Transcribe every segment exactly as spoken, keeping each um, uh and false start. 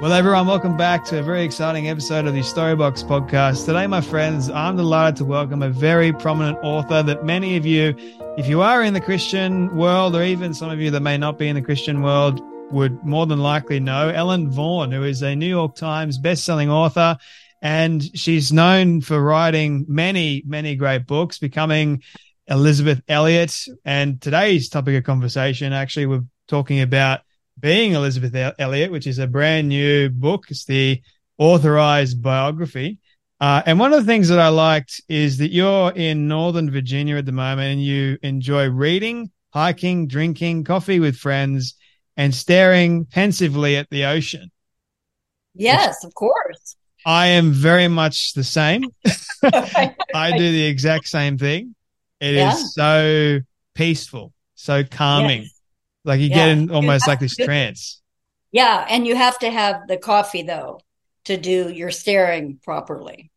Well, everyone, welcome back to a very exciting episode of the Storybox Podcast. Today, my friends, I'm delighted to welcome a very prominent author that many of you, if you are in the Christian world, or even some of you that may not be in the Christian world, would more than likely know, Ellen Vaughn, who is a New York Times bestselling author, and she's known for writing many, many great books, becoming Elisabeth Elliot. And today's topic of conversation, actually, we're talking about Being Elisabeth Elliot, which is a brand new book. It's the authorized biography. Uh, and one of the things that I liked is that you're in Northern Virginia at the moment and you enjoy reading, hiking, drinking coffee with friends and staring pensively at the ocean. Yes, of course. I am very much the same. I do the exact same thing. It yeah. is so peaceful, so calming. Yes. Like you yeah. get in almost like this trance. Yeah. And you have to have the coffee, though, to do your staring properly.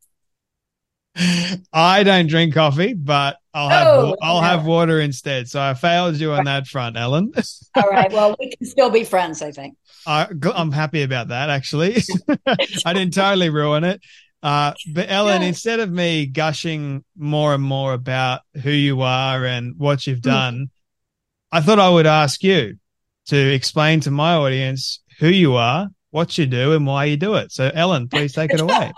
I don't drink coffee, but I'll have oh, I'll no. have water instead. So I failed you on that front, Ellen. All right. Well, we can still be friends, I think. I, I'm happy about that, actually. I didn't totally ruin it. Uh, but Ellen, yeah. instead of me gushing more and more about who you are and what you've done, mm-hmm. I thought I would ask you to explain to my audience who you are, what you do, and why you do it. So, Ellen, please take it away.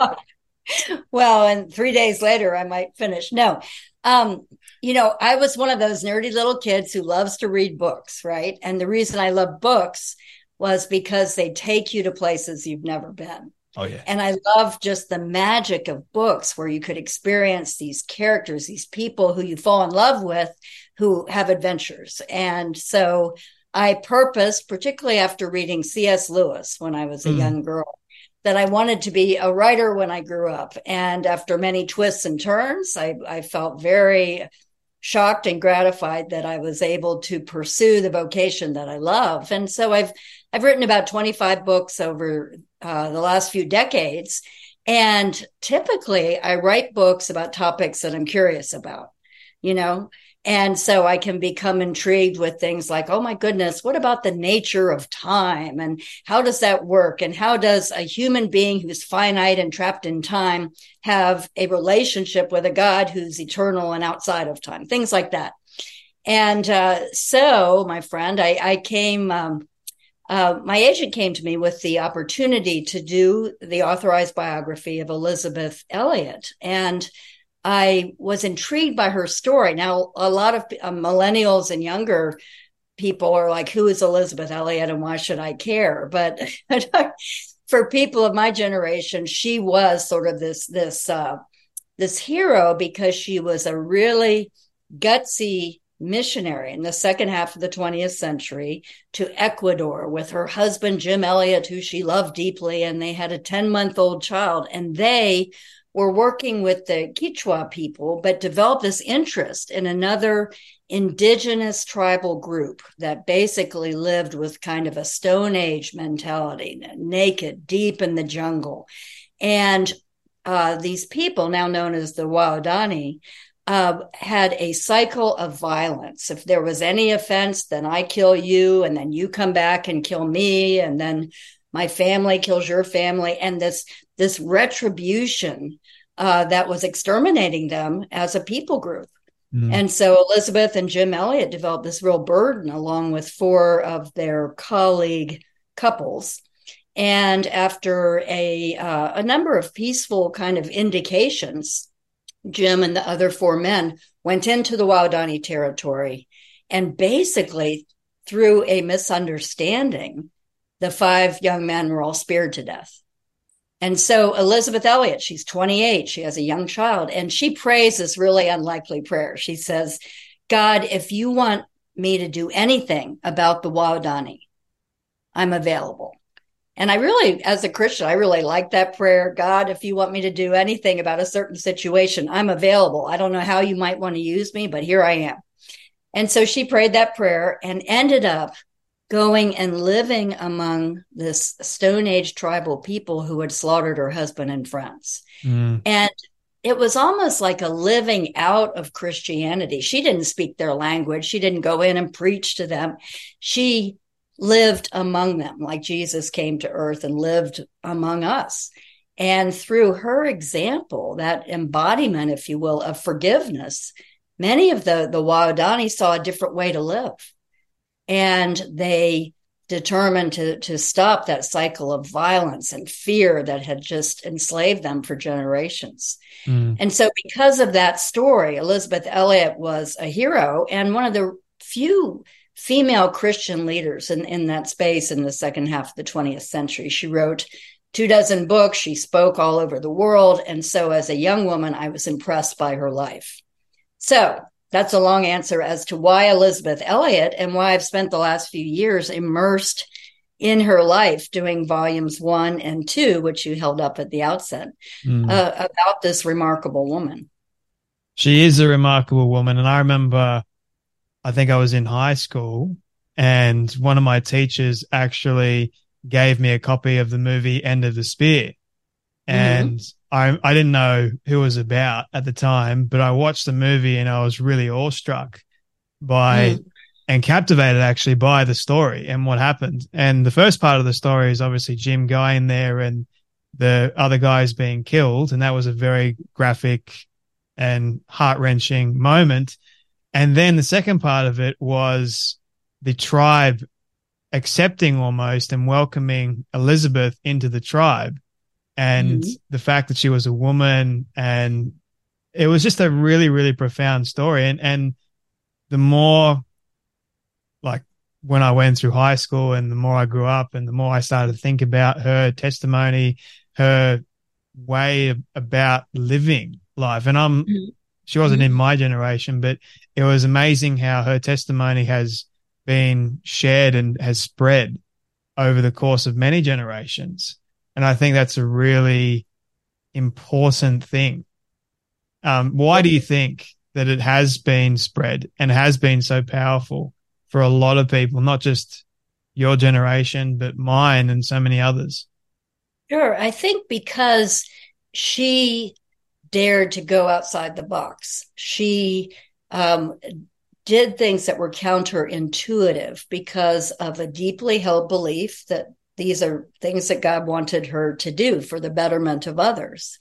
Well, and three days later, I might finish. No. Um, you know, I was one of those nerdy little kids who loves to read books, right? And the reason I love books was because they take you to places you've never been. Oh, yeah. And I love just the magic of books where you could experience these characters, these people who you fall in love with, who have adventures. And so I purposed, particularly after reading C S Lewis when I was a mm. young girl, that I wanted to be a writer when I grew up. And after many twists and turns, I, I felt very shocked and gratified that I was able to pursue the vocation that I love. And so I've I've written about twenty-five books over uh, the last few decades. And typically I write books about topics that I'm curious about, you know, and so I can become intrigued with things like, oh, my goodness, what about the nature of time and how does that work? And how does a human being who's finite and trapped in time have a relationship with a God who's eternal and outside of time? Things like that. And uh, so, my friend, I, I came, um, uh, my agent came to me with the opportunity to do the authorized biography of Elisabeth Elliot. And I was intrigued by her story. Now, a lot of uh, millennials and younger people are like, who is Elisabeth Elliot and why should I care? But for people of my generation, she was sort of this, this, uh, this hero because she was a really gutsy missionary in the second half of the twentieth century to Ecuador with her husband, Jim Elliot, who she loved deeply. And they had a ten-month-old child and they were working with the Kichwa people, but developed this interest in another indigenous tribal group that basically lived with kind of a Stone Age mentality, naked, deep in the jungle. And uh, these people, now known as the Waodani, uh, had a cycle of violence. If there was any offense, then I kill you, and then you come back and kill me, and then my family kills your family, and this this retribution uh, that was exterminating them as a people group. Mm. And so Elisabeth and Jim Elliot developed this real burden along with four of their colleague couples. And after a uh, a number of peaceful kind of indications, Jim and the other four men went into the Waodani territory, and basically through a misunderstanding, the five young men were all speared to death. And so Elisabeth Elliot, she's twenty-eight, she has a young child, and she prays this really unlikely prayer. She says, "God, if you want me to do anything about the Waodani, I'm available." And I really, as a Christian, I really like that prayer. God, if you want me to do anything about a certain situation, I'm available. I don't know how you might want to use me, but here I am. And so she prayed that prayer and ended up going and living among this Stone Age tribal people who had slaughtered her husband and friends. Mm. And it was almost like a living out of Christianity. She didn't speak their language. She didn't go in and preach to them. She lived among them, like Jesus came to earth and lived among us. And through her example, that embodiment, if you will, of forgiveness, many of the, the Waodani saw a different way to live. And they determined to, to stop that cycle of violence and fear that had just enslaved them for generations. Mm. And so because of that story, Elisabeth Elliot was a hero and one of the few female Christian leaders in, in that space in the second half of the twentieth century. She wrote two dozen books. She spoke all over the world. And so as a young woman, I was impressed by her life. So that's a long answer as to why Elisabeth Elliot and why I've spent the last few years immersed in her life doing volumes one and two, which you held up at the outset, mm. uh, about this remarkable woman. She is a remarkable woman. And I remember I think I was in high school and one of my teachers actually gave me a copy of the movie End of the Spear. And mm-hmm. I I didn't know who it was about at the time, but I watched the movie and I was really awestruck by mm. and captivated actually by the story and what happened. And the first part of the story is obviously Jim going there and the other guys being killed. And that was a very graphic and heart-wrenching moment. And then the second part of it was the tribe accepting almost and welcoming Elisabeth into the tribe and mm-hmm. the fact that she was a woman. And it was just a really, really profound story. And and the more, like when I went through high school and the more I grew up and the more I started to think about her testimony, her way about living life. And I'm... Mm-hmm. She wasn't mm-hmm. in my generation, but it was amazing how her testimony has been shared and has spread over the course of many generations. And I think that's a really important thing. Um, why do you think that it has been spread and has been so powerful for a lot of people, not just your generation, but mine and so many others? Sure. I think because she dared to go outside the box. She um, did things that were counterintuitive because of a deeply held belief that these are things that God wanted her to do for the betterment of others.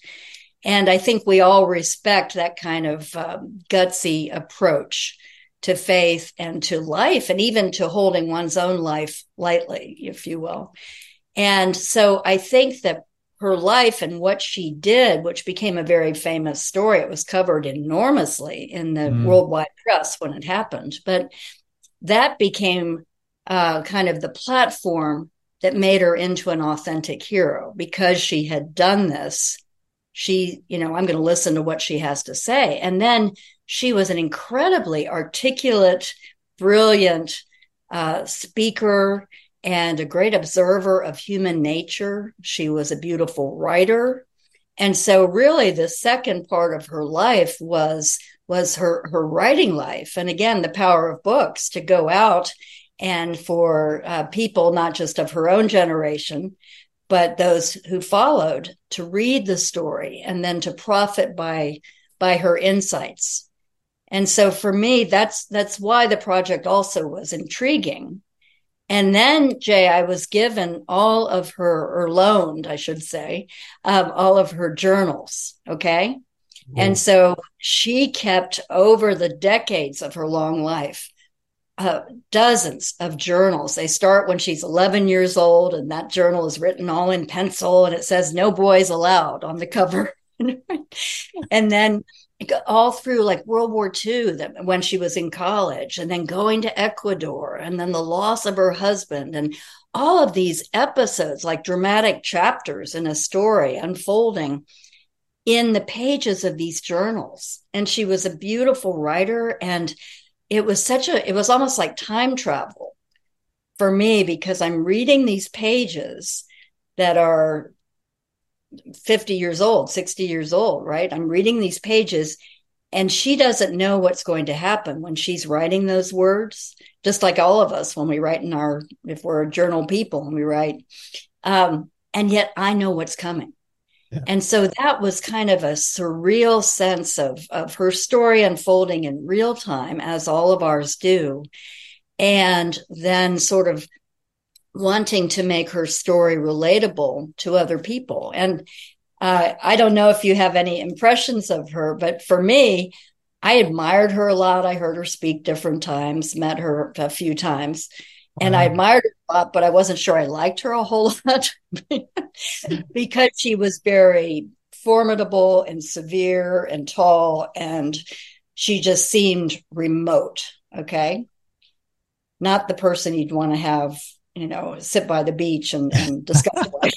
And I think we all respect that kind of um, gutsy approach to faith and to life, and even to holding one's own life lightly, if you will. And so I think that her life and what she did, which became a very famous story. It was covered enormously in the mm. worldwide press when it happened. But that became uh, kind of the platform that made her into an authentic hero because she had done this. She, you know, I'm going to listen to what she has to say. And then she was an incredibly articulate, brilliant uh, speaker and a great observer of human nature. She was a beautiful writer. And so really the second part of her life was, was her, her writing life. And again, the power of books to go out and for uh, people, not just of her own generation, but those who followed, to read the story and then to profit by, by her insights. And so for me, that's, that's why the project also was intriguing. And then, Jay, I was given all of her, or loaned, I should say, um, all of her journals, okay? Mm-hmm. And so she kept, over the decades of her long life, uh, dozens of journals. They start when she's eleven years old, and that journal is written all in pencil, and it says "No boys allowed" on the cover. And then all through like World War Two, that when she was in college, and then going to Ecuador, and then the loss of her husband, and all of these episodes, like dramatic chapters in a story unfolding in the pages of these journals. And she was a beautiful writer. And it was such a, it was almost like time travel for me, because I'm reading these pages that are fifty years old, sixty years old, right? I'm reading these pages, and she doesn't know what's going to happen when she's writing those words, just like all of us when we write in our, if we're journal people and we write. Um, and yet I know what's coming. Yeah. And so that was kind of a surreal sense of, of her story unfolding in real time, as all of ours do. And then sort of wanting to make her story relatable to other people. And uh, I don't know if you have any impressions of her, but for me, I admired her a lot. I heard her speak different times, met her a few times, and I admired her a lot, but I wasn't sure I liked her a whole lot because she was very formidable and severe and tall, and she just seemed remote, okay? Not the person you'd want to have, you know, sit by the beach and, and discuss life.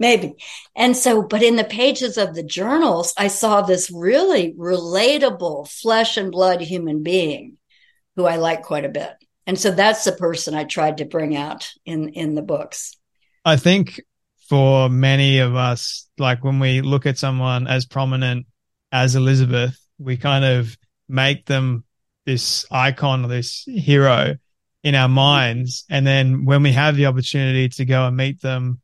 Maybe. And so, but in the pages of the journals, I saw this really relatable flesh and blood human being who I like quite a bit. And so that's the person I tried to bring out in, in the books. I think for many of us, like when we look at someone as prominent as Elizabeth, we kind of make them this icon or this hero in our minds. And then when we have the opportunity to go and meet them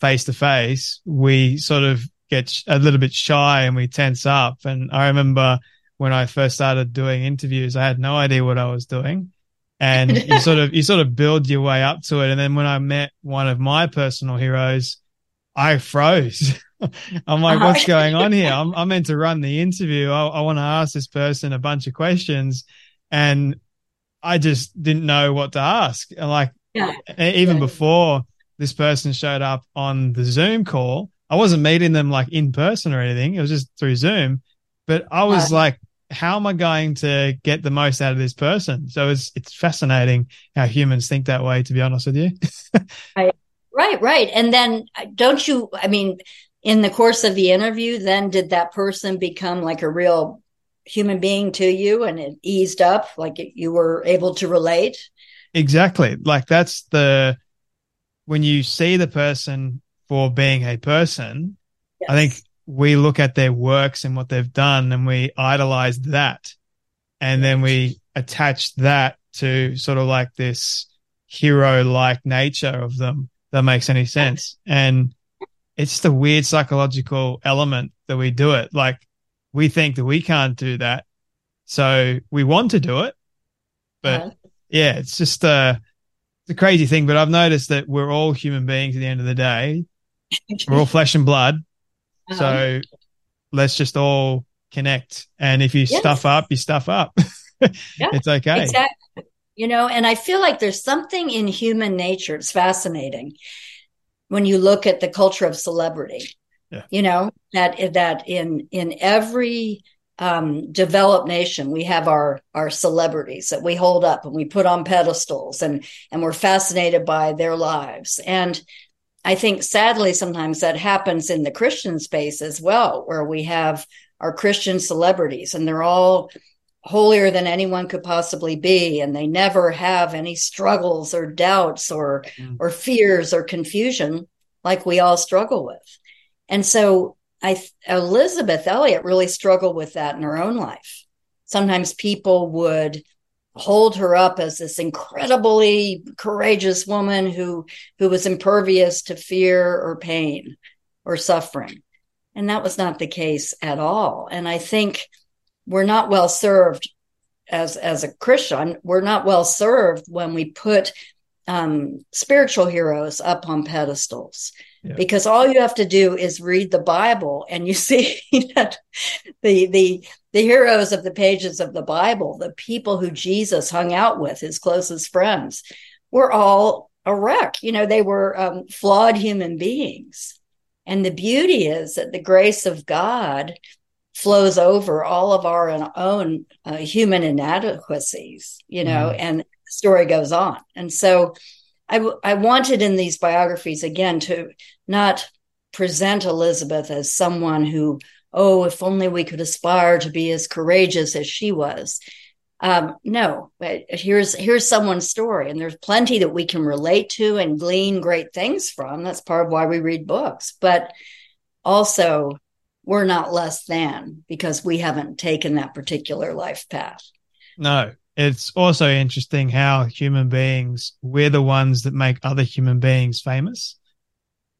face to face, we sort of get a little bit shy and we tense up. And I remember when I first started doing interviews, I had no idea what I was doing. And you sort of, you sort of build your way up to it. And then when I met one of my personal heroes, I froze. I'm like, what's going on here? I'm, I'm meant to run the interview. I, I want to ask this person a bunch of questions. And I just didn't know what to ask. Like yeah. even yeah. before this person showed up on the Zoom call, I wasn't meeting them like in person or anything. It was just through Zoom. But I was uh, like, how am I going to get the most out of this person? So it's it's fascinating how humans think that way, to be honest with you. right, right, right. And then don't you, I mean, in the course of the interview, then did that person become like a real human being to you, and it eased up, like you were able to relate? Exactly. Like that's the, when you see the person for being a person, yes. I think we look at their works and what they've done, and we idolize that. And then we attach that to sort of like this hero-like nature of them. That makes any sense. And it's the weird psychological element that we do it. Like, we think that we can't do that, so we want to do it. But, right. yeah, it's just uh, it's a crazy thing. But I've noticed that we're all human beings at the end of the day. We're all flesh and blood. Um, so let's just all connect. And if you yes. stuff up, you stuff up. yeah, it's okay. Exactly. You know, and I feel like there's something in human nature. It's fascinating when you look at the culture of celebrity. Yeah. You know, that that in in every um, developed nation, we have our our celebrities that we hold up and we put on pedestals, and and we're fascinated by their lives. And I think, sadly, sometimes that happens in the Christian space as well, where we have our Christian celebrities, and they're all holier than anyone could possibly be, and they never have any struggles or doubts or mm. or fears or confusion like we all struggle with. And so I, Elisabeth Elliot really struggled with that in her own life. Sometimes people would hold her up as this incredibly courageous woman who, who was impervious to fear or pain or suffering. And that was not the case at all. And I think we're not well served as, as a Christian. We're not well served when we put um, spiritual heroes up on pedestals, yeah. because all you have to do is read the Bible, and you see that the the the heroes of the pages of the Bible, the people who Jesus hung out with, his closest friends, were all a wreck. You know, they were um, flawed human beings. And the beauty is that the grace of God flows over all of our own uh, human inadequacies, you know, mm. and the story goes on. And so I, w- I wanted in these biographies, again, to not present Elizabeth as someone who, oh, if only we could aspire to be as courageous as she was. Um, no, here's here's someone's story, and there's plenty that we can relate to and glean great things from. That's part of why we read books. But also, we're not less than because we haven't taken that particular life path. No, it's also interesting how human beings, we're the ones that make other human beings famous.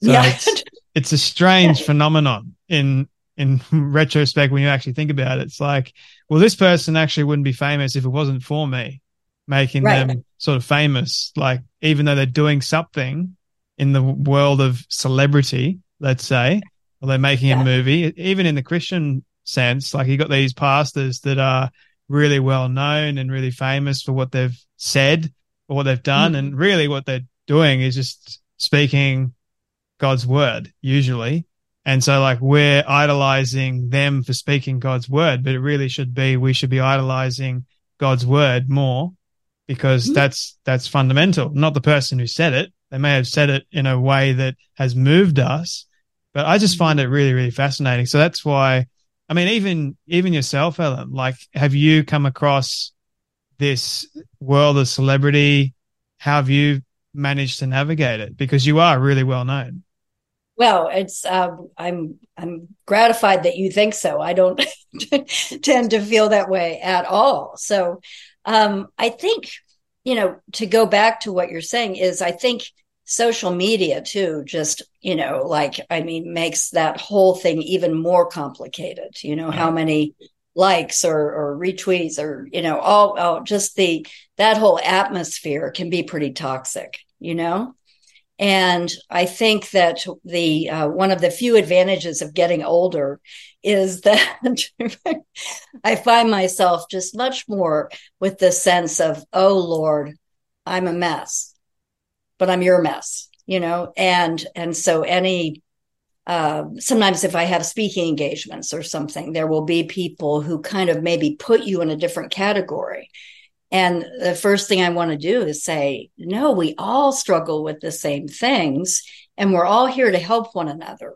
So yeah. it's, it's a strange phenomenon in in retrospect, when you actually think about it. It's like, well, this person actually wouldn't be famous if it wasn't for me making right. them sort of famous. Like, even though they're doing something in the world of celebrity, let's say, or they're making yeah. a movie, even in the Christian sense, like you got these pastors that are really well known and really famous for what they've said or what they've done. Mm-hmm. And really what they're doing is just speaking God's word usually. And so, like, we're idolizing them for speaking God's word, but it really should be, we should be idolizing God's word more, because mm-hmm. that's that's fundamental, not the person who said it. They may have said it in a way that has moved us, but I just find it really, really fascinating. So that's why, I mean, even even yourself, Ellen, like, have you come across this world of celebrity? How have you managed to navigate it? Because you are really well known. Well, it's uh, I'm I'm gratified that you think so. I don't tend to feel that way at all. So um, I think, you know, to go back to what you're saying is, I think social media too, just, you know, like, I mean, makes that whole thing even more complicated. You know, how many likes or, or retweets or, you know, all, all just the that whole atmosphere can be pretty toxic, you know? And I think that the uh, one of the few advantages of getting older is that I find myself just much more with the sense of, oh, Lord, I'm a mess, but I'm your mess, you know. And and so any uh, sometimes if I have speaking engagements or something, there will be people who kind of maybe put you in a different category. And the first thing I want to do is say, no, we all struggle with the same things, and we're all here to help one another.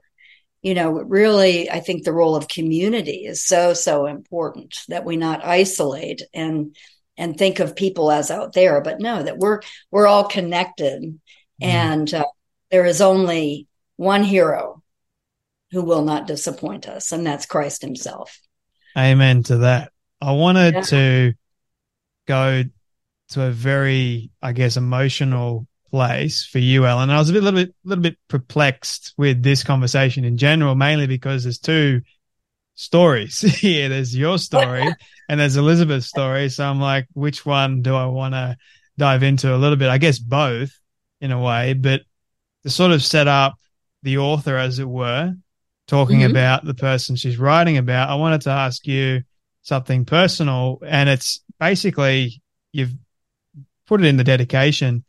You know, really, I think the role of community is so, so important, that we not isolate and and think of people as out there, but no, that we're we're all connected, mm-hmm. and uh, there is only one hero who will not disappoint us, and that's Christ himself. Amen to that. I wanted yeah. to... go to a very, I guess, emotional place for you, Ellen. I was a bit, little bit, little bit perplexed with this conversation in general, mainly because there's two stories here. There's your story and there's Elizabeth's story. So I'm like, which one do I want to dive into a little bit? I guess both in a way, but to sort of set up the author, as it were, talking mm-hmm. about the person she's writing about, I wanted to ask you something personal, and it's basically, you've put it in the dedication,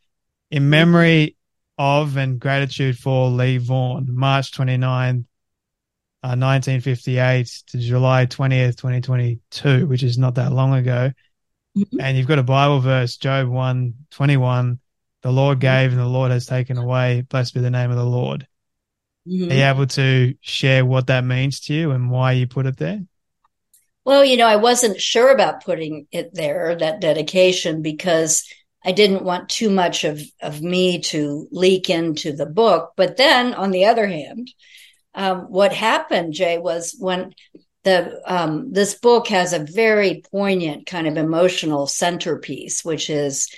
in memory of and gratitude for Lee Vaughn, March twenty-ninth, uh, nineteen fifty-eight to July twentieth, twenty twenty-two, which is not that long ago. Mm-hmm. And you've got a Bible verse, Job one twenty-one, the Lord gave and the Lord has taken away. Blessed be the name of the Lord. Mm-hmm. Are you able to share what that means to you and why you put it there? Well, you know, I wasn't sure about putting it there, that dedication, because I didn't want too much of, of me to leak into the book. But then, on the other hand, um, what happened, Jay, was when the um, this book has a very poignant kind of emotional centerpiece, which is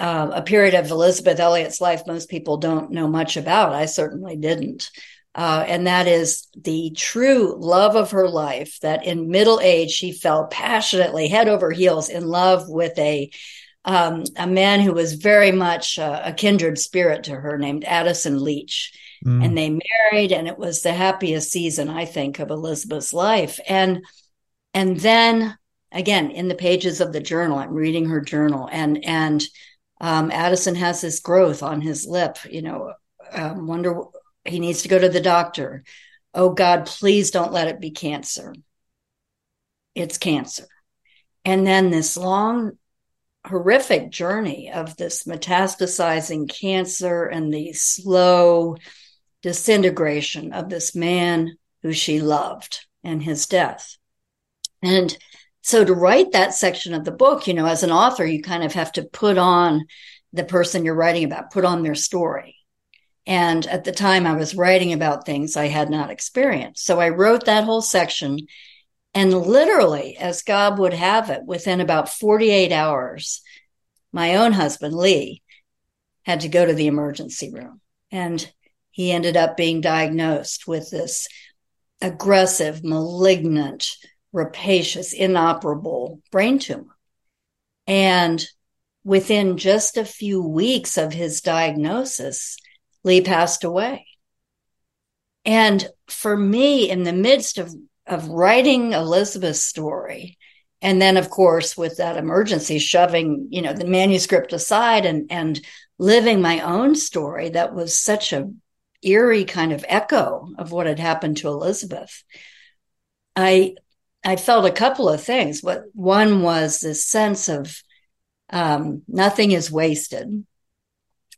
uh, a period of Elizabeth Elliot's life most people don't know much about. I certainly didn't. Uh, and that is the true love of her life, that in middle age, she fell passionately head over heels in love with a um, a man who was very much uh, a kindred spirit to her named Addison Leach. Mm. And they married, and it was the happiest season, I think, of Elizabeth's life. And and then, again, in the pages of the journal, I'm reading her journal, and and um, Addison has this growth on his lip, you know, um, wonder he needs to go to the doctor. Oh, God, please don't let it be cancer. It's cancer. And then this long, horrific journey of this metastasizing cancer and the slow disintegration of this man who she loved and his death. And so to write that section of the book, you know, as an author, you kind of have to put on the person you're writing about, put on their story. And at the time I was writing about things I had not experienced. So I wrote that whole section, and literally, as God would have it, within about forty-eight hours, my own husband, Lee, had to go to the emergency room. And he ended up being diagnosed with this aggressive, malignant, rapacious, inoperable brain tumor. And within just a few weeks of his diagnosis, Lee passed away. And for me, in the midst of of writing Elizabeth's story, and then, of course, with that emergency, shoving, you know, the manuscript aside and and living my own story, that was such a eerie kind of echo of what had happened to Elizabeth. I I felt a couple of things. What one was this sense of um, nothing is wasted.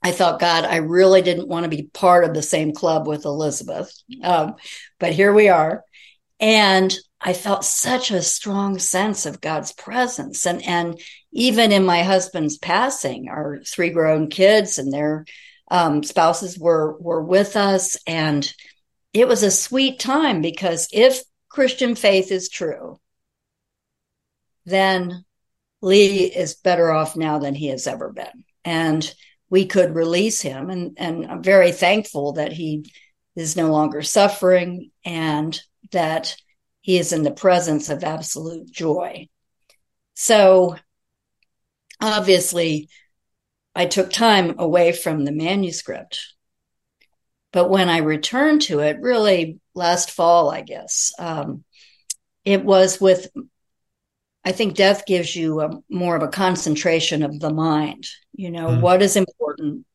I thought, God, I really didn't want to be part of the same club with Elizabeth, um, but here we are. And I felt such a strong sense of God's presence. And and even in my husband's passing, our three grown kids and their um, spouses were, were with us. And it was a sweet time, because if Christian faith is true, then Lee is better off now than he has ever been. And we could release him. And, and I'm very thankful that he is no longer suffering, and that he is in the presence of absolute joy. So obviously I took time away from the manuscript, but when I returned to it, really last fall, I guess, um, it was with, I think death gives you a, more of a concentration of the mind, you know, mm. what is important,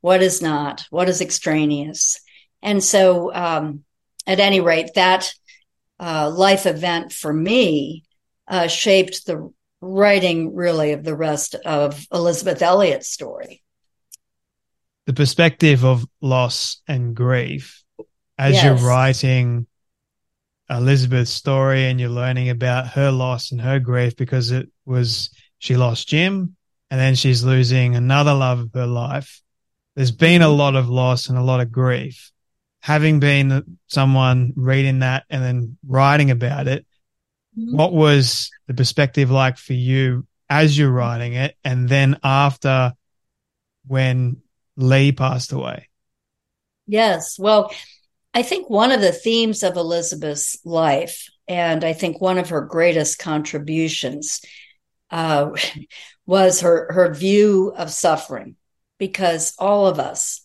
what is not, what is extraneous. And so, um, at any rate, that uh, life event for me uh, shaped the writing, really, of the rest of Elisabeth Elliot's story. The perspective of loss and grief as yes. you're writing Elizabeth's story, and you're learning about her loss and her grief, because it was she lost Jim, and then she's losing another love of her life. There's been a lot of loss and a lot of grief. Having been someone reading that and then writing about it, mm-hmm. what was the perspective like for you as you're writing it, and then after when Lee passed away? Yes. Well, I think one of the themes of Elizabeth's life, and I think one of her greatest contributions, uh, was her, her view of suffering, because all of us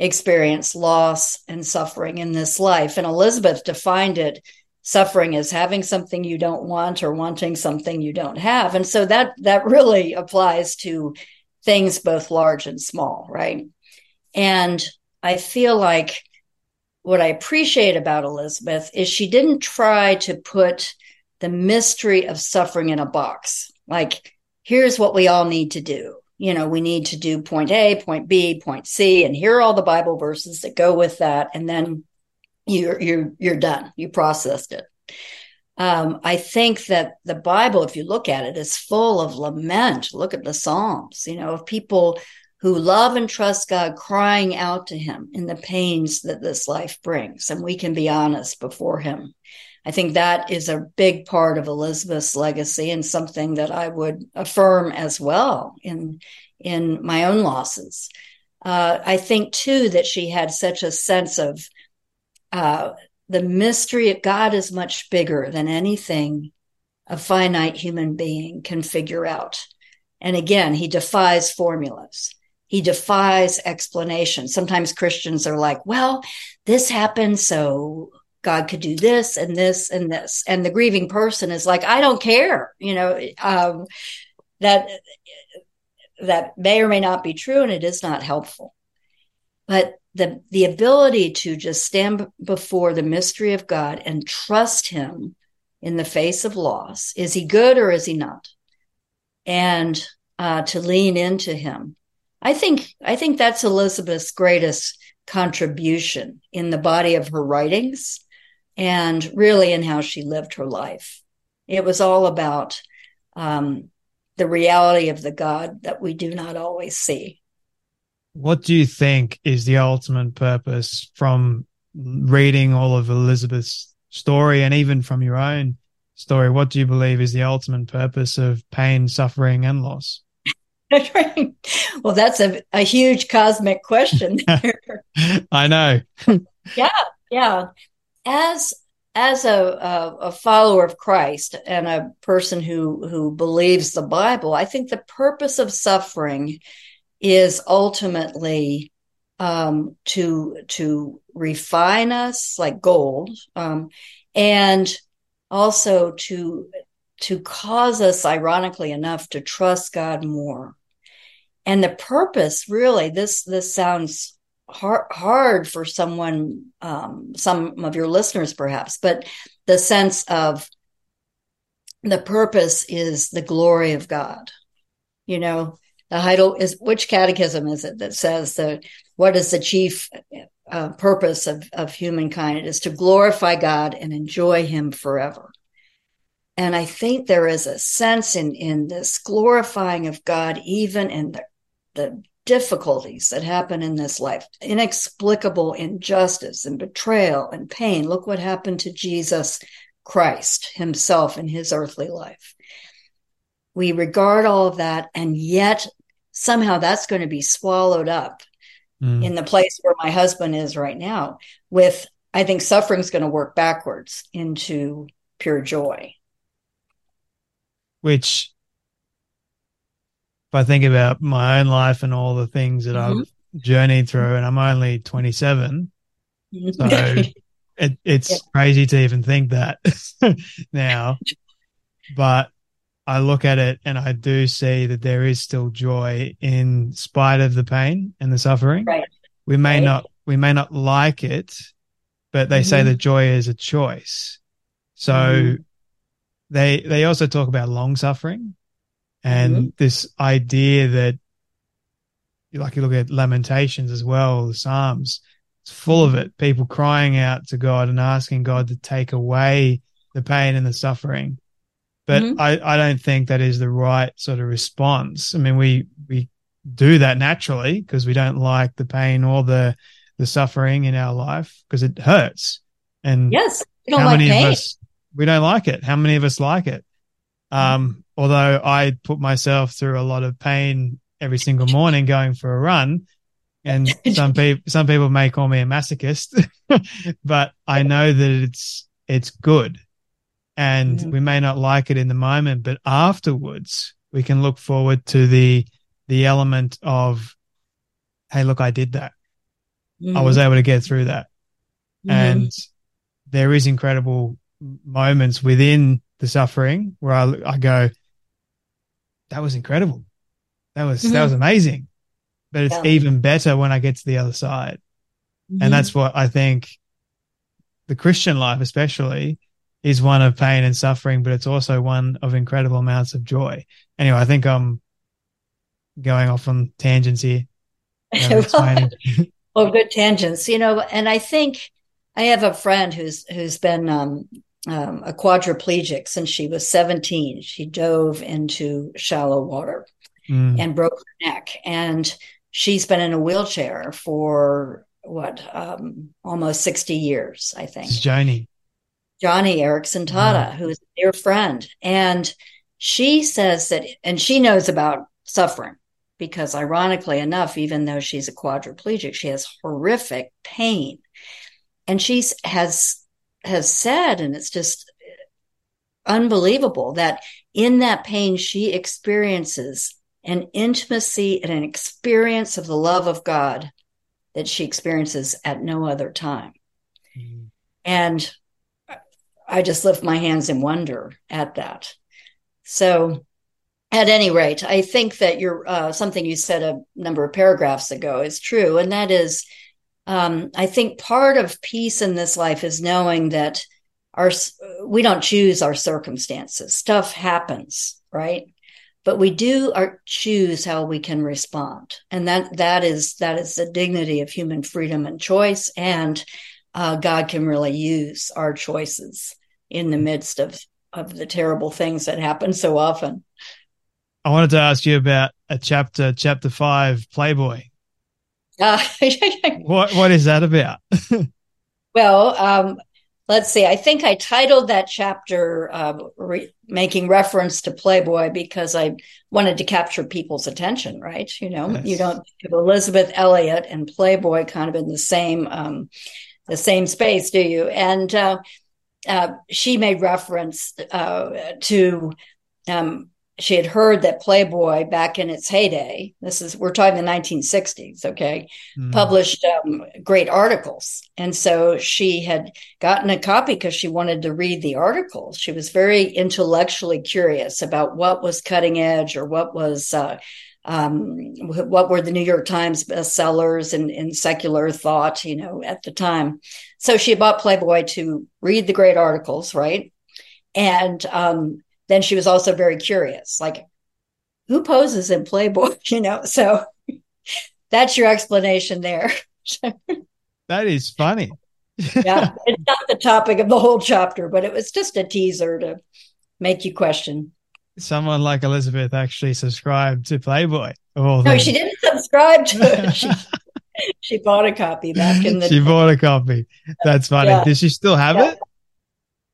experience loss and suffering in this life. And Elizabeth defined it, suffering as having something you don't want or wanting something you don't have. And so that that really applies to things both large and small, right? And I feel like what I appreciate about Elizabeth is she didn't try to put the mystery of suffering in a box. Like, here's what we all need to do. You know, we need to do point A, point B, point C, and here are all the Bible verses that go with that. And then you're, you're, you're done. You processed it. Um, I think that the Bible, if you look at it, is full of lament. Look at the Psalms, you know, of people who love and trust God crying out to him in the pains that this life brings. And we can be honest before him. I think that is a big part of Elizabeth's legacy, and something that I would affirm as well in in my own losses. Uh, I think, too, that she had such a sense of uh, the mystery of God is much bigger than anything a finite human being can figure out. And again, he defies formulas. He defies explanation. Sometimes Christians are like, well, this happened, so God could do this and this and this. And the grieving person is like, I don't care. You know, um, that that may or may not be true, and it is not helpful. But the the ability to just stand before the mystery of God and trust him in the face of loss, is he good or is he not? And uh, to lean into him. I think I think that's Elisabeth's greatest contribution in the body of her writings and really in how she lived her life. It was all about um, the reality of the God that we do not always see. What do you think is the ultimate purpose from reading all of Elisabeth's story and even from your own story? What do you believe is the ultimate purpose of pain, suffering, and loss? Well, that's a, a huge cosmic question there. I know. yeah, yeah. As as a, a, a follower of Christ and a person who, who believes the Bible, I think the purpose of suffering is ultimately um, to to refine us like gold, um, and also to to cause us, ironically enough, to trust God more. And the purpose, really, this this sounds hard, hard for someone, um, some of your listeners perhaps, but the sense of the purpose is the glory of God. You know, the Heidel is, which catechism is it that says that what is the chief uh, purpose of, of humankind? It is to glorify God and enjoy him forever. And I think there is a sense in, in this glorifying of God, even in the the difficulties that happen in this life, inexplicable injustice and betrayal and pain. Look what happened to Jesus Christ himself in his earthly life. We regard all of that, and yet somehow that's going to be swallowed up mm. in the place where my husband is right now with, I think suffering's going to work backwards into pure joy. Which, if I think about my own life and all the things that mm-hmm. I've journeyed through, and I'm only twenty-seven, so it, it's yeah. crazy to even think that now. But I look at it and I do see that there is still joy in spite of the pain and the suffering. Right. We may right. not we may not like it, but they mm-hmm. say that joy is a choice. So. Mm-hmm. They they also talk about long suffering and mm-hmm. this idea that, like you look at Lamentations as well, the Psalms, it's full of it. People crying out to God and asking God to take away the pain and the suffering. But mm-hmm. I, I don't think that is the right sort of response. I mean, we we do that naturally because we don't like the pain or the, the suffering in our life because it hurts. And yes, we don't how like many pain. Of us We don't like it. How many of us like it? Um, although I put myself through a lot of pain every single morning going for a run, and some people some people may call me a masochist, but I know that it's it's good, and yeah. we may not like it in the moment, but afterwards we can look forward to the the element of, hey, look, I did that. Mm-hmm. I was able to get through that, mm-hmm. and there is incredible moments within the suffering where I, I go, that was incredible, that was mm-hmm. that was amazing, but it's yeah. even better when I get to the other side, mm-hmm. and that's what I think the Christian life, especially, is one of pain and suffering, but it's also one of incredible amounts of joy. Anyway, I think I'm going off on tangents here. well, well, good tangents, you know, and I think I have a friend who's who's been um, um, a quadriplegic since she was seventeen. She dove into shallow water mm. and broke her neck. And she's been in a wheelchair for, what, um, almost sixty years, I think. It's Joni. Joni Eareckson Tada, mm. who is a dear friend. And she says that, and she knows about suffering because, ironically enough, even though she's a quadriplegic, she has horrific pain. And she has has said, and it's just unbelievable, that in that pain she experiences an intimacy and an experience of the love of God that she experiences at no other time. Mm-hmm. And I just lift my hands in wonder at that. So at any rate, I think that you're, uh, something you said a number of paragraphs ago is true. And that is, um, I think part of peace in this life is knowing that our, we don't choose our circumstances. Stuff happens, right? But we do our, choose how we can respond. And that that is that is the dignity of human freedom and choice. And uh, God can really use our choices in the midst of, of the terrible things that happen so often. I wanted to ask you about a chapter, chapter five, Playboy. Uh, what What is that about? Well, um, let's see. I think I titled that chapter uh, re- making reference to Playboy because I wanted to capture people's attention, right? You know, yes. You don't have Elisabeth Elliot and Playboy kind of in the same um, the same space, do you? And uh, uh, she made reference uh, to... Um, She had heard that Playboy, back in its heyday, this is, we're talking the nineteen sixties, okay, mm. published um, great articles. And so she had gotten a copy because she wanted to read the articles. She was very intellectually curious about what was cutting edge or what was, uh, um, what were the New York Times bestsellers in, in secular thought, you know, at the time. So she bought Playboy to read the great articles, right? And, um, then she was also very curious, like, who poses in Playboy, you know? So that's your explanation there. That is funny. Yeah, it's not the topic of the whole chapter, but it was just a teaser to make you question. Someone like Elizabeth actually subscribed to Playboy. No, things. She didn't subscribe to it. She, she bought a copy back in the She day. bought a copy. That's funny. Yeah. Does she still have yeah.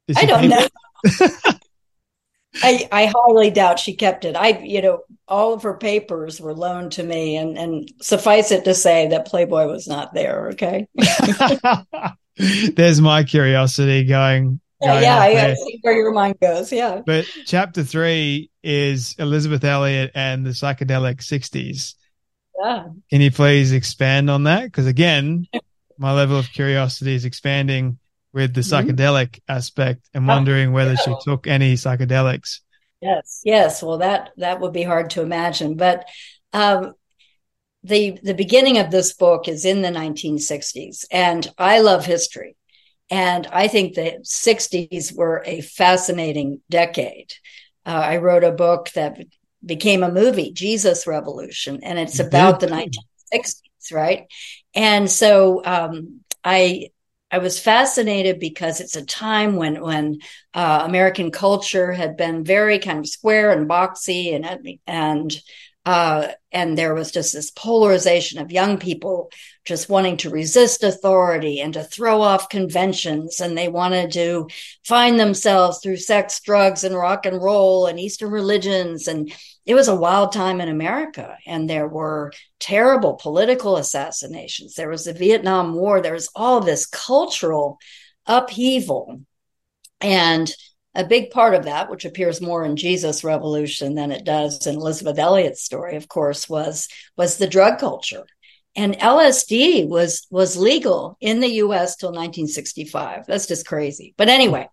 it? I don't know. I, I highly doubt she kept it. I, you know, all of her papers were loaned to me, and, and suffice it to say that Playboy was not there. Okay. There's my curiosity going. going yeah. Yeah. I see where your mind goes. Yeah. But chapter three is Elisabeth Elliot and the psychedelic sixties. Yeah. Can you please expand on that? Because again, my level of curiosity is expanding with the psychedelic mm-hmm. aspect and wondering whether yeah. she took any psychedelics. Yes, yes. Well, that that would be hard to imagine. But um, the the beginning of this book is in the nineteen sixties. And I love history. And I think the sixties were a fascinating decade. Uh, I wrote a book that became a movie, Jesus Revolution. And it's you about did. the nineteen sixties, right? And so um, I... I was fascinated because it's a time when when uh, American culture had been very kind of square and boxy, and and uh, and there was just this polarization of young people just wanting to resist authority and to throw off conventions, and they wanted to find themselves through sex, drugs, and rock and roll and Eastern religions. And it was a wild time in America, and there were terrible political assassinations. There was the Vietnam War. There was all this cultural upheaval. And a big part of that, which appears more in Jesus' Revolution than it does in Elizabeth Elliot's story, of course, was, was the drug culture. And L S D was, was legal in the U S till nineteen sixty-five. That's just crazy. But anyway,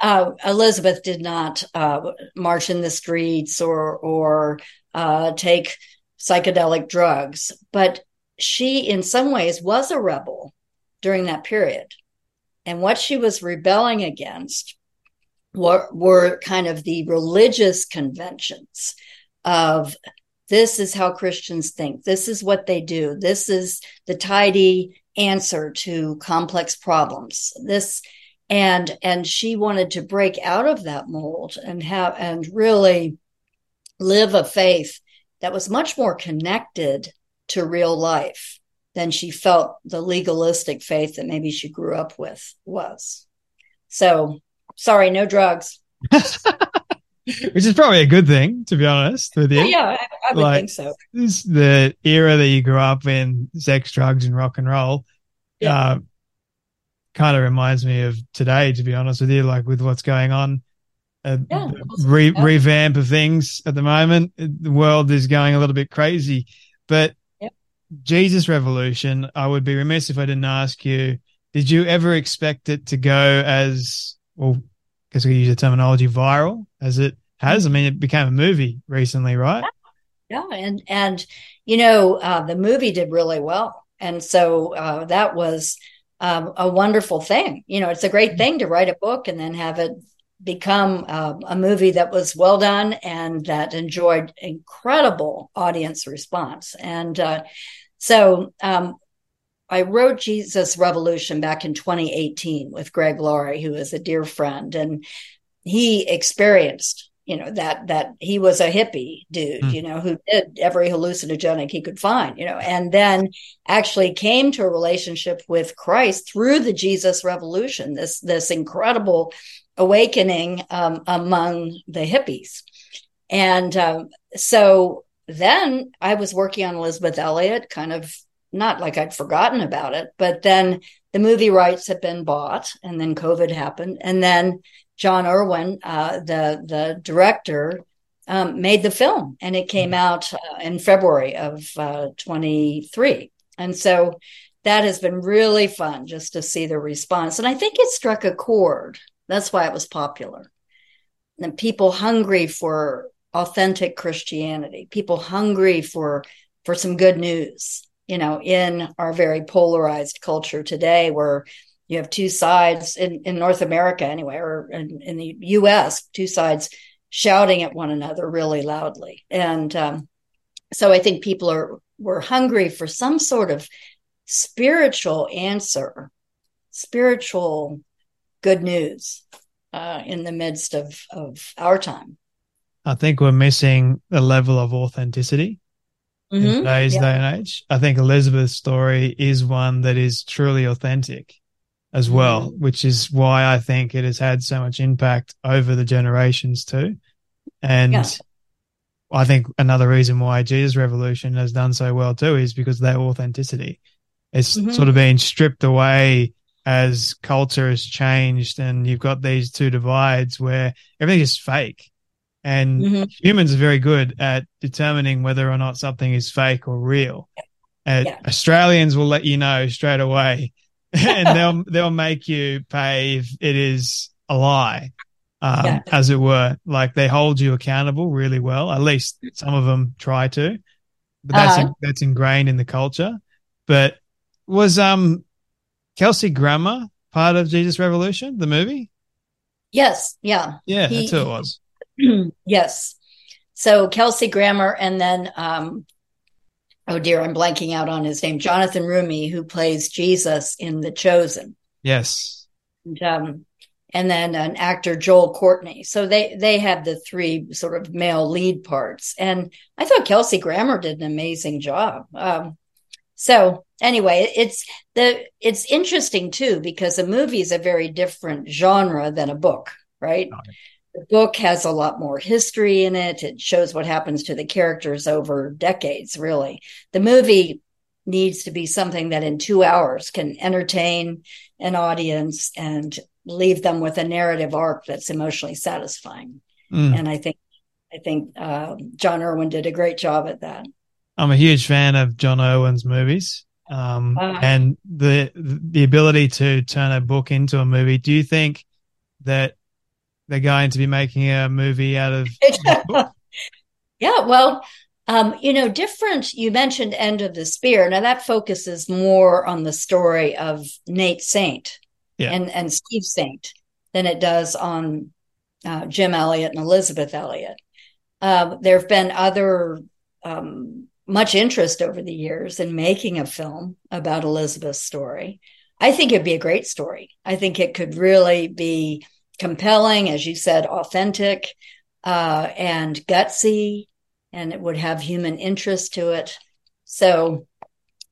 Uh, Elizabeth did not uh, march in the streets or or uh, take psychedelic drugs, but she, in some ways, was a rebel during that period. And what she was rebelling against were, were kind of the religious conventions of this is how Christians think, this is what they do, this is the tidy answer to complex problems. This. And and she wanted to break out of that mold and have and really live a faith that was much more connected to real life than she felt the legalistic faith that maybe she grew up with was. So, sorry, no drugs. Which is probably a good thing, to be honest with you. Yeah, I, I would like, think so. This, the era that you grew up in, sex, drugs, and rock and roll. Yeah. Um, kind of reminds me of today, to be honest with you, like with what's going on a yeah, re- yeah. revamp of things at the moment. The world is going a little bit crazy, but yeah. Jesus Revolution, I would be remiss if I didn't ask you, did you ever expect it to go as, well, because we use the terminology viral as it has? I mean, it became a movie recently, right? Yeah. yeah. And, and, you know, uh, the movie did really well. And so uh, that was um, a wonderful thing. You know, it's a great thing to write a book and then have it become uh, a movie that was well done and that enjoyed incredible audience response. And uh, so um, I wrote Jesus Revolution back in twenty eighteen with Greg Laurie, who is a dear friend. And he experienced, you know, that that he was a hippie dude, mm. you know, who did every hallucinogenic he could find, you know, and then actually came to a relationship with Christ through the Jesus Revolution, this this incredible awakening um, among the hippies. And um, so then I was working on Elisabeth Elliot, kind of not like I'd forgotten about it, but then the movie rights had been bought and then COVID happened. And then Jon Erwin, uh, the the director, um, made the film, and it came out uh, in February of uh, twenty-three. And so that has been really fun just to see the response. And I think it struck a chord. That's why it was popular. And people hungry for authentic Christianity, people hungry for for some good news, you know, in our very polarized culture today where you have two sides in, in North America anyway, or in, in the U S, two sides shouting at one another really loudly. And um, so I think people are were hungry for some sort of spiritual answer, spiritual good news uh, in the midst of, of our time. I think we're missing a level of authenticity mm-hmm. in today's yeah. day and age. I think Elizabeth's story is one that is truly authentic as well, which is why I think it has had so much impact over the generations too. And yeah. I think another reason why Jesus Revolution has done so well too is because of that authenticity. It's mm-hmm. sort of been stripped away as culture has changed, and you've got these two divides where everything is fake. And mm-hmm. humans are very good at determining whether or not something is fake or real. Yeah. Uh, yeah. Australians will let you know straight away. and they'll they'll make you pay if it is a lie, um, yeah. as it were. Like, they hold you accountable really well. At least some of them try to, but that's uh-huh. that's ingrained in the culture. But was um Kelsey Grammer part of Jesus Revolution, the movie? Yes, yeah, yeah, he, that's who it was. Yes, so Kelsey Grammer, and then um. Oh, dear, I'm blanking out on his name. Jonathan Roumie, who plays Jesus in The Chosen. Yes. And, um, and then an actor, Joel Courtney. So they, they have the three sort of male lead parts. And I thought Kelsey Grammer did an amazing job. Um, so anyway, it's the it's interesting, too, because a movie is a very different genre than a book, right? Okay. The book has a lot more history in it. It shows what happens to the characters over decades, really. The movie needs to be something that in two hours can entertain an audience and leave them with a narrative arc that's emotionally satisfying. Mm. And I think I think uh, Jon Erwin did a great job at that. I'm a huge fan of Jon Erwin's movies um, uh, and the the ability to turn a book into a movie. Do you think that they're going to be making a movie out of the book? Yeah, well, um, you know, different. You mentioned End of the Spear. Now, that focuses more on the story of Nate Saint yeah. and, and Steve Saint than it does on uh, Jim Elliot and Elisabeth Elliot. Uh, there have been other, um, much interest over the years in making a film about Elizabeth's story. I think it'd be a great story. I think it could really be compelling, as you said, authentic, uh, and gutsy, and it would have human interest to it. So,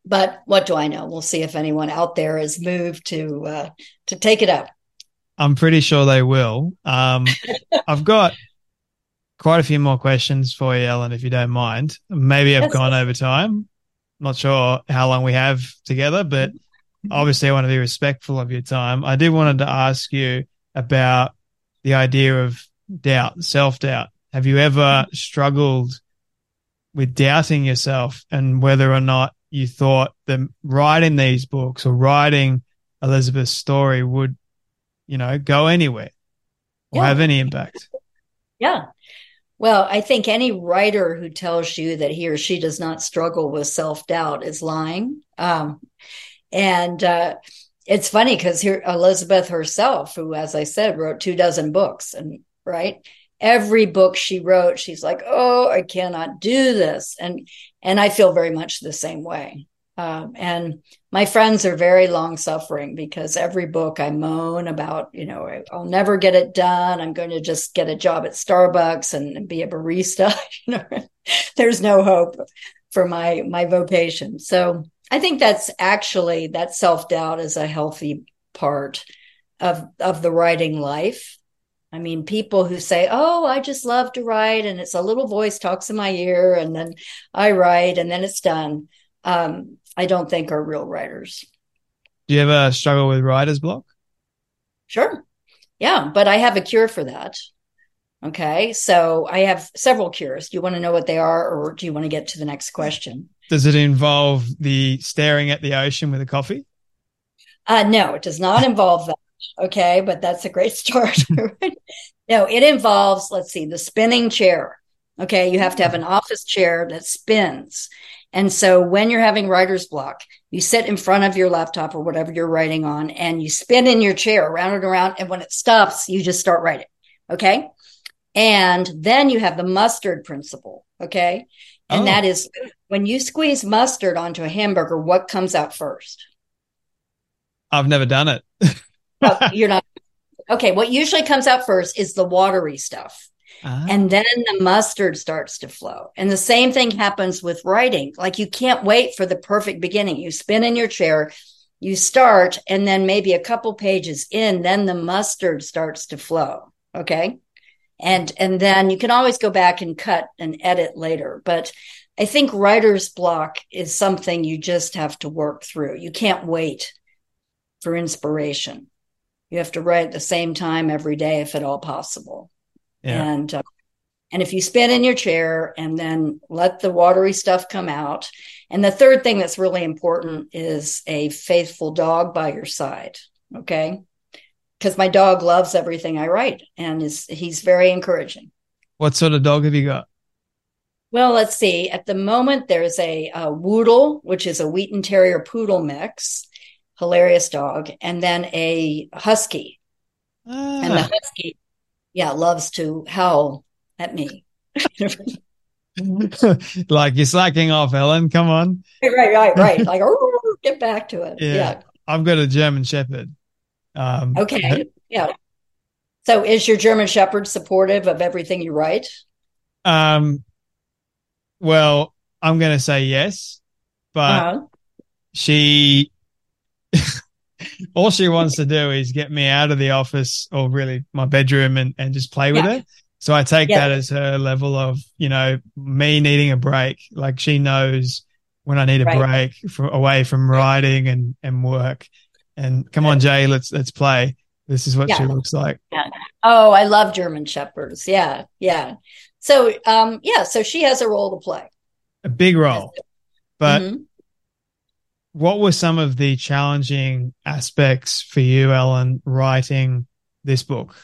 but what do I know? We'll see if anyone out there is moved to uh, to take it up. I'm pretty sure they will. Um, I've got quite a few more questions for you, Ellen, if you don't mind. Maybe I've That's gone nice. over time. I'm not sure how long we have together, but obviously I want to be respectful of your time. I do wanted to ask you about the idea of doubt, self-doubt. Have you ever struggled with doubting yourself and whether or not you thought that writing these books or writing Elizabeth's story would, you know, go anywhere or yeah. have any impact? Yeah. Well, I think any writer who tells you that he or she does not struggle with self-doubt is lying. Um, and uh, it's funny because here Elizabeth herself, who, as I said, wrote two dozen books, and right, every book she wrote, she's like, "Oh, I cannot do this," and and I feel very much the same way. Um, and my friends are very long-suffering because every book I moan about, you know, I'll never get it done. I'm going to just get a job at Starbucks and be a barista. You know, there's no hope for my, my vocation. So I think that's actually, that self-doubt is a healthy part of, of the writing life. I mean, people who say, "Oh, I just love to write," and it's a little voice talks in my ear, and then I write, and then it's done. Um, I don't think are real writers. Do you ever struggle with writer's block? Sure. Yeah, but I have a cure for that. Okay, so I have several cures. Do you want to know what they are, or do you want to get to the next question? Does it involve the staring at the ocean with a coffee? Uh, no, it does not involve that. Okay, but that's a great start. No, it involves, let's see, the spinning chair. Okay, you have to have an office chair that spins. And so when you're having writer's block, you sit in front of your laptop or whatever you're writing on, and you spin in your chair around and around. And when it stops, you just start writing. Okay. And then you have the mustard principle. Okay. And oh. that is when you squeeze mustard onto a hamburger, what comes out first? I've never done it. No, you're not. Okay. What usually comes out first is the watery stuff. Uh-huh. And then the mustard starts to flow. And the same thing happens with writing. Like you can't wait for the perfect beginning. You spin in your chair, you start, and then maybe a couple pages in, then the mustard starts to flow. Okay. And, and then you can always go back and cut and edit later. But I think writer's block is something you just have to work through. You can't wait for inspiration. You have to write at the same time every day, if at all possible. Yeah. And uh, and if you spin in your chair and then let the watery stuff come out. And the third thing that's really important is a faithful dog by your side. Okay. Because my dog loves everything I write, and is he's very encouraging. What sort of dog have you got? Well, let's see. At the moment, there's a, a Woodle, which is a Wheaten Terrier Poodle mix, hilarious dog, and then a Husky. Ah. And the Husky. Yeah, loves to howl at me. Like, you're slacking off, Ellen. Come on. Right, right, right. Like, oh, get back to it. Yeah. yeah. I've got a German Shepherd. Um, okay. Yeah. So is your German Shepherd supportive of everything you write? Um. Well, I'm going to say yes, but uh-huh. she, all she wants to do is get me out of the office, or really my bedroom, and, and just play with yeah. her. So I take yeah. that as her level of, you know, me needing a break. Like she knows when I need a right. break for, away from writing and, and work. And come on, Jay, let's let's play. This is what yeah. she looks like. Yeah. Oh, I love German Shepherds. Yeah, yeah. So, um, yeah, so she has a role to play. A big role. But mm-hmm. what were some of the challenging aspects for you, Ellen, writing this book?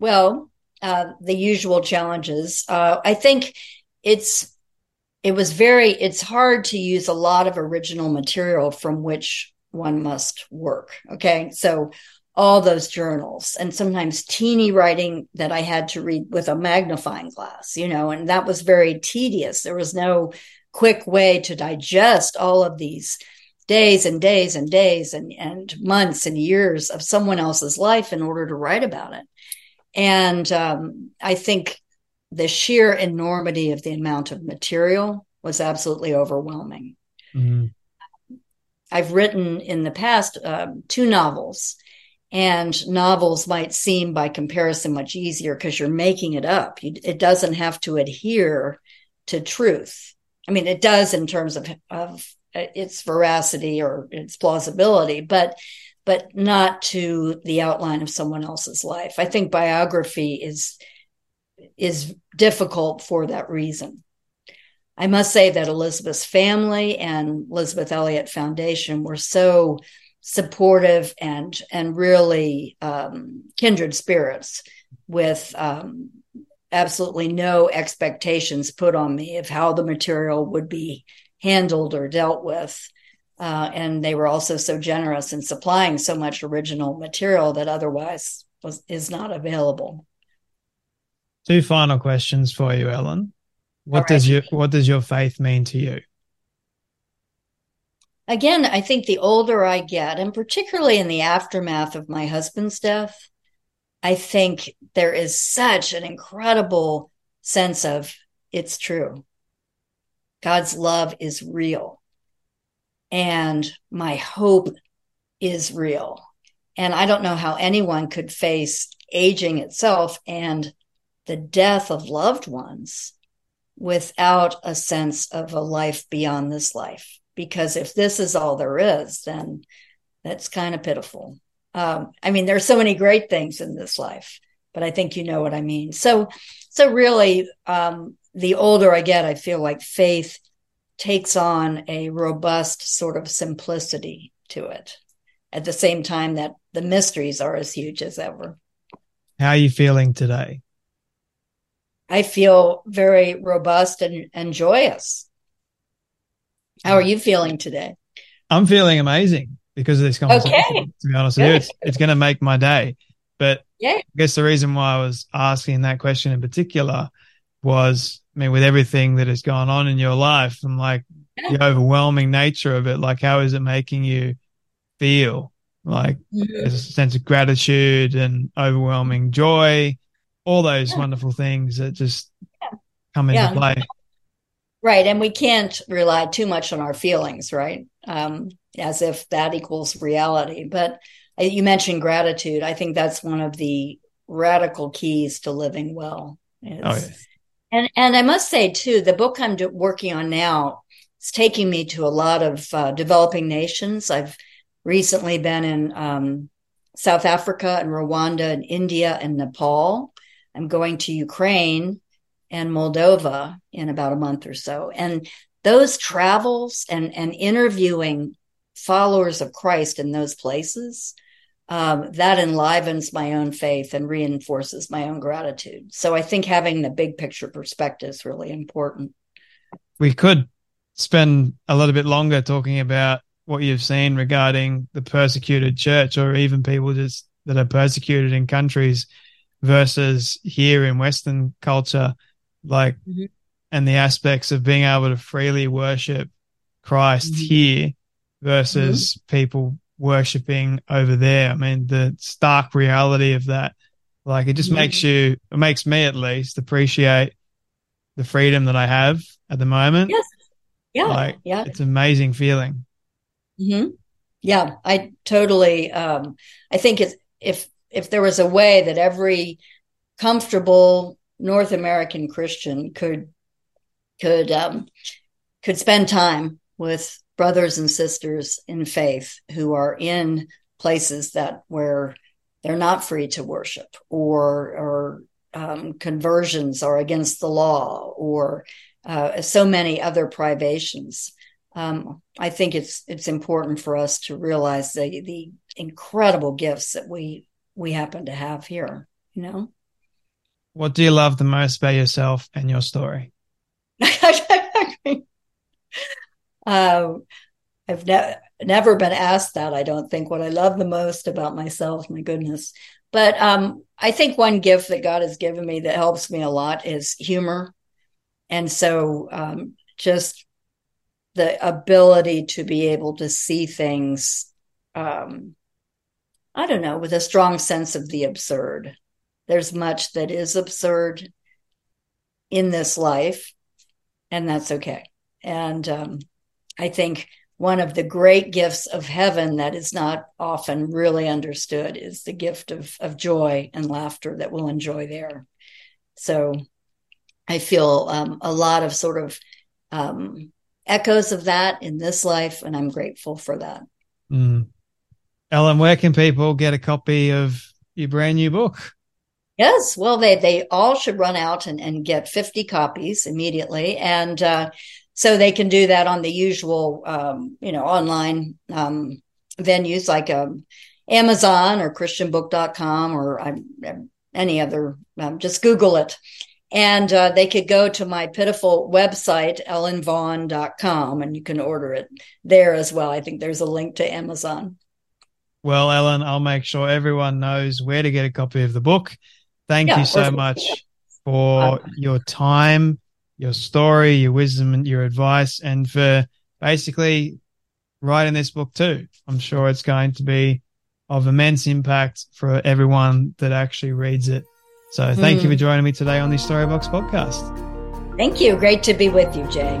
Well, uh, the usual challenges. Uh, I think it's it was very it's hard to use a lot of original material from which one must work. Okay, so all those journals, and sometimes teeny writing that I had to read with a magnifying glass, you know, and that was very tedious. There was no quick way to digest all of these days and days and days and, and months and years of someone else's life in order to write about it. And um, I think the sheer enormity of the amount of material was absolutely overwhelming. Mm-hmm. I've written in the past um, two novels, and novels might seem by comparison much easier because you're making it up. You, it doesn't have to adhere to truth. I mean, it does in terms of, of its veracity or its plausibility, but but not to the outline of someone else's life. I think biography is is difficult for that reason. I must say that Elizabeth's family and Elisabeth Elliot Foundation were so supportive and and really um, kindred spirits, with um, absolutely no expectations put on me of how the material would be handled or dealt with. Uh, and they were also so generous in supplying so much original material that otherwise was, is not available. Two final questions for you, Ellen. What All right. does your what does your faith mean to you? Again, I think the older I get, and particularly in the aftermath of my husband's death, I think there is such an incredible sense of it's true. God's love is real. And my hope is real. And I don't know how anyone could face aging itself and the death of loved ones without a sense of a life beyond this life. Because if this is all there is, then that's kind of pitiful. Um, I mean, there's so many great things in this life, but I think you know what I mean. So, so really, um, the older I get, I feel like faith takes on a robust sort of simplicity to it. At the same time that the mysteries are as huge as ever. How are you feeling today? I feel very robust and, and joyous. How are you feeling today? I'm feeling amazing because of this conversation, okay. to be honest with you. It's, it's going to make my day. But yeah. I guess the reason why I was asking that question in particular was, I mean, with everything that has gone on in your life and, like, yeah. the overwhelming nature of it, like, how is it making you feel? Like, yeah. there's a sense of gratitude and overwhelming joy, all those yeah. wonderful things that just yeah. come into yeah. play. Right, and we can't rely too much on our feelings, right? Um, as if that equals reality. But you mentioned gratitude. I think that's one of the radical keys to living well. Is, oh, yeah. And and I must say, too, the book I'm do- working on now is taking me to a lot of uh, developing nations. I've recently been in um, South Africa and Rwanda and India and Nepal. I'm going to Ukraine and Moldova in about a month or so. And those travels and, and interviewing followers of Christ in those places, um, that enlivens my own faith and reinforces my own gratitude. So I think having the big picture perspective is really important. We could spend a little bit longer talking about what you've seen regarding the persecuted church, or even people just that are persecuted in countries versus here in Western culture. Like, mm-hmm. and the aspects of being able to freely worship Christ mm-hmm. here versus mm-hmm. people worshiping over there. I mean, the stark reality of that, like, it just mm-hmm. makes you, it makes me at least appreciate the freedom that I have at the moment. Yes. Yeah. Like, yeah. It's an amazing feeling. Mm-hmm. Yeah. I totally, um, I think it's, if, if there was a way that every comfortable North American Christian could could um, could spend time with brothers and sisters in faith who are in places that where they're not free to worship, or or um, conversions are against the law, or uh, so many other privations. Um, I think it's it's important for us to realize the the incredible gifts that we we happen to have here, you know. What do you love the most about yourself and your story? um, I've ne- never been asked that, I don't think, what I love the most about myself, my goodness. But um, I think one gift that God has given me that helps me a lot is humor. And so um, just the ability to be able to see things, um, I don't know, with a strong sense of the absurd. There's much that is absurd in this life, and that's okay. And um, I think one of the great gifts of heaven that is not often really understood is the gift of, of joy and laughter that we'll enjoy there. So I feel um, a lot of sort of um, echoes of that in this life, and I'm grateful for that. Mm. Ellen, where can people get a copy of your brand new book? Yes, well, they, they all should run out and, and get fifty copies immediately. And uh, so they can do that on the usual, um, you know, online um, venues like um, Amazon or Christian book dot com or um, any other, um, just Google it. And uh, they could go to my pitiful website, Ellen Vaughn dot com, and you can order it there as well. I think there's a link to Amazon. Well, Ellen, I'll make sure everyone knows where to get a copy of the book. Thank yeah, you so much for your time, your story, your wisdom, and your advice, and for basically writing this book too. I'm sure it's going to be of immense impact for everyone that actually reads it. So thank mm. you for joining me today on the Storybox Podcast. Thank you. Great to be with you, Jay.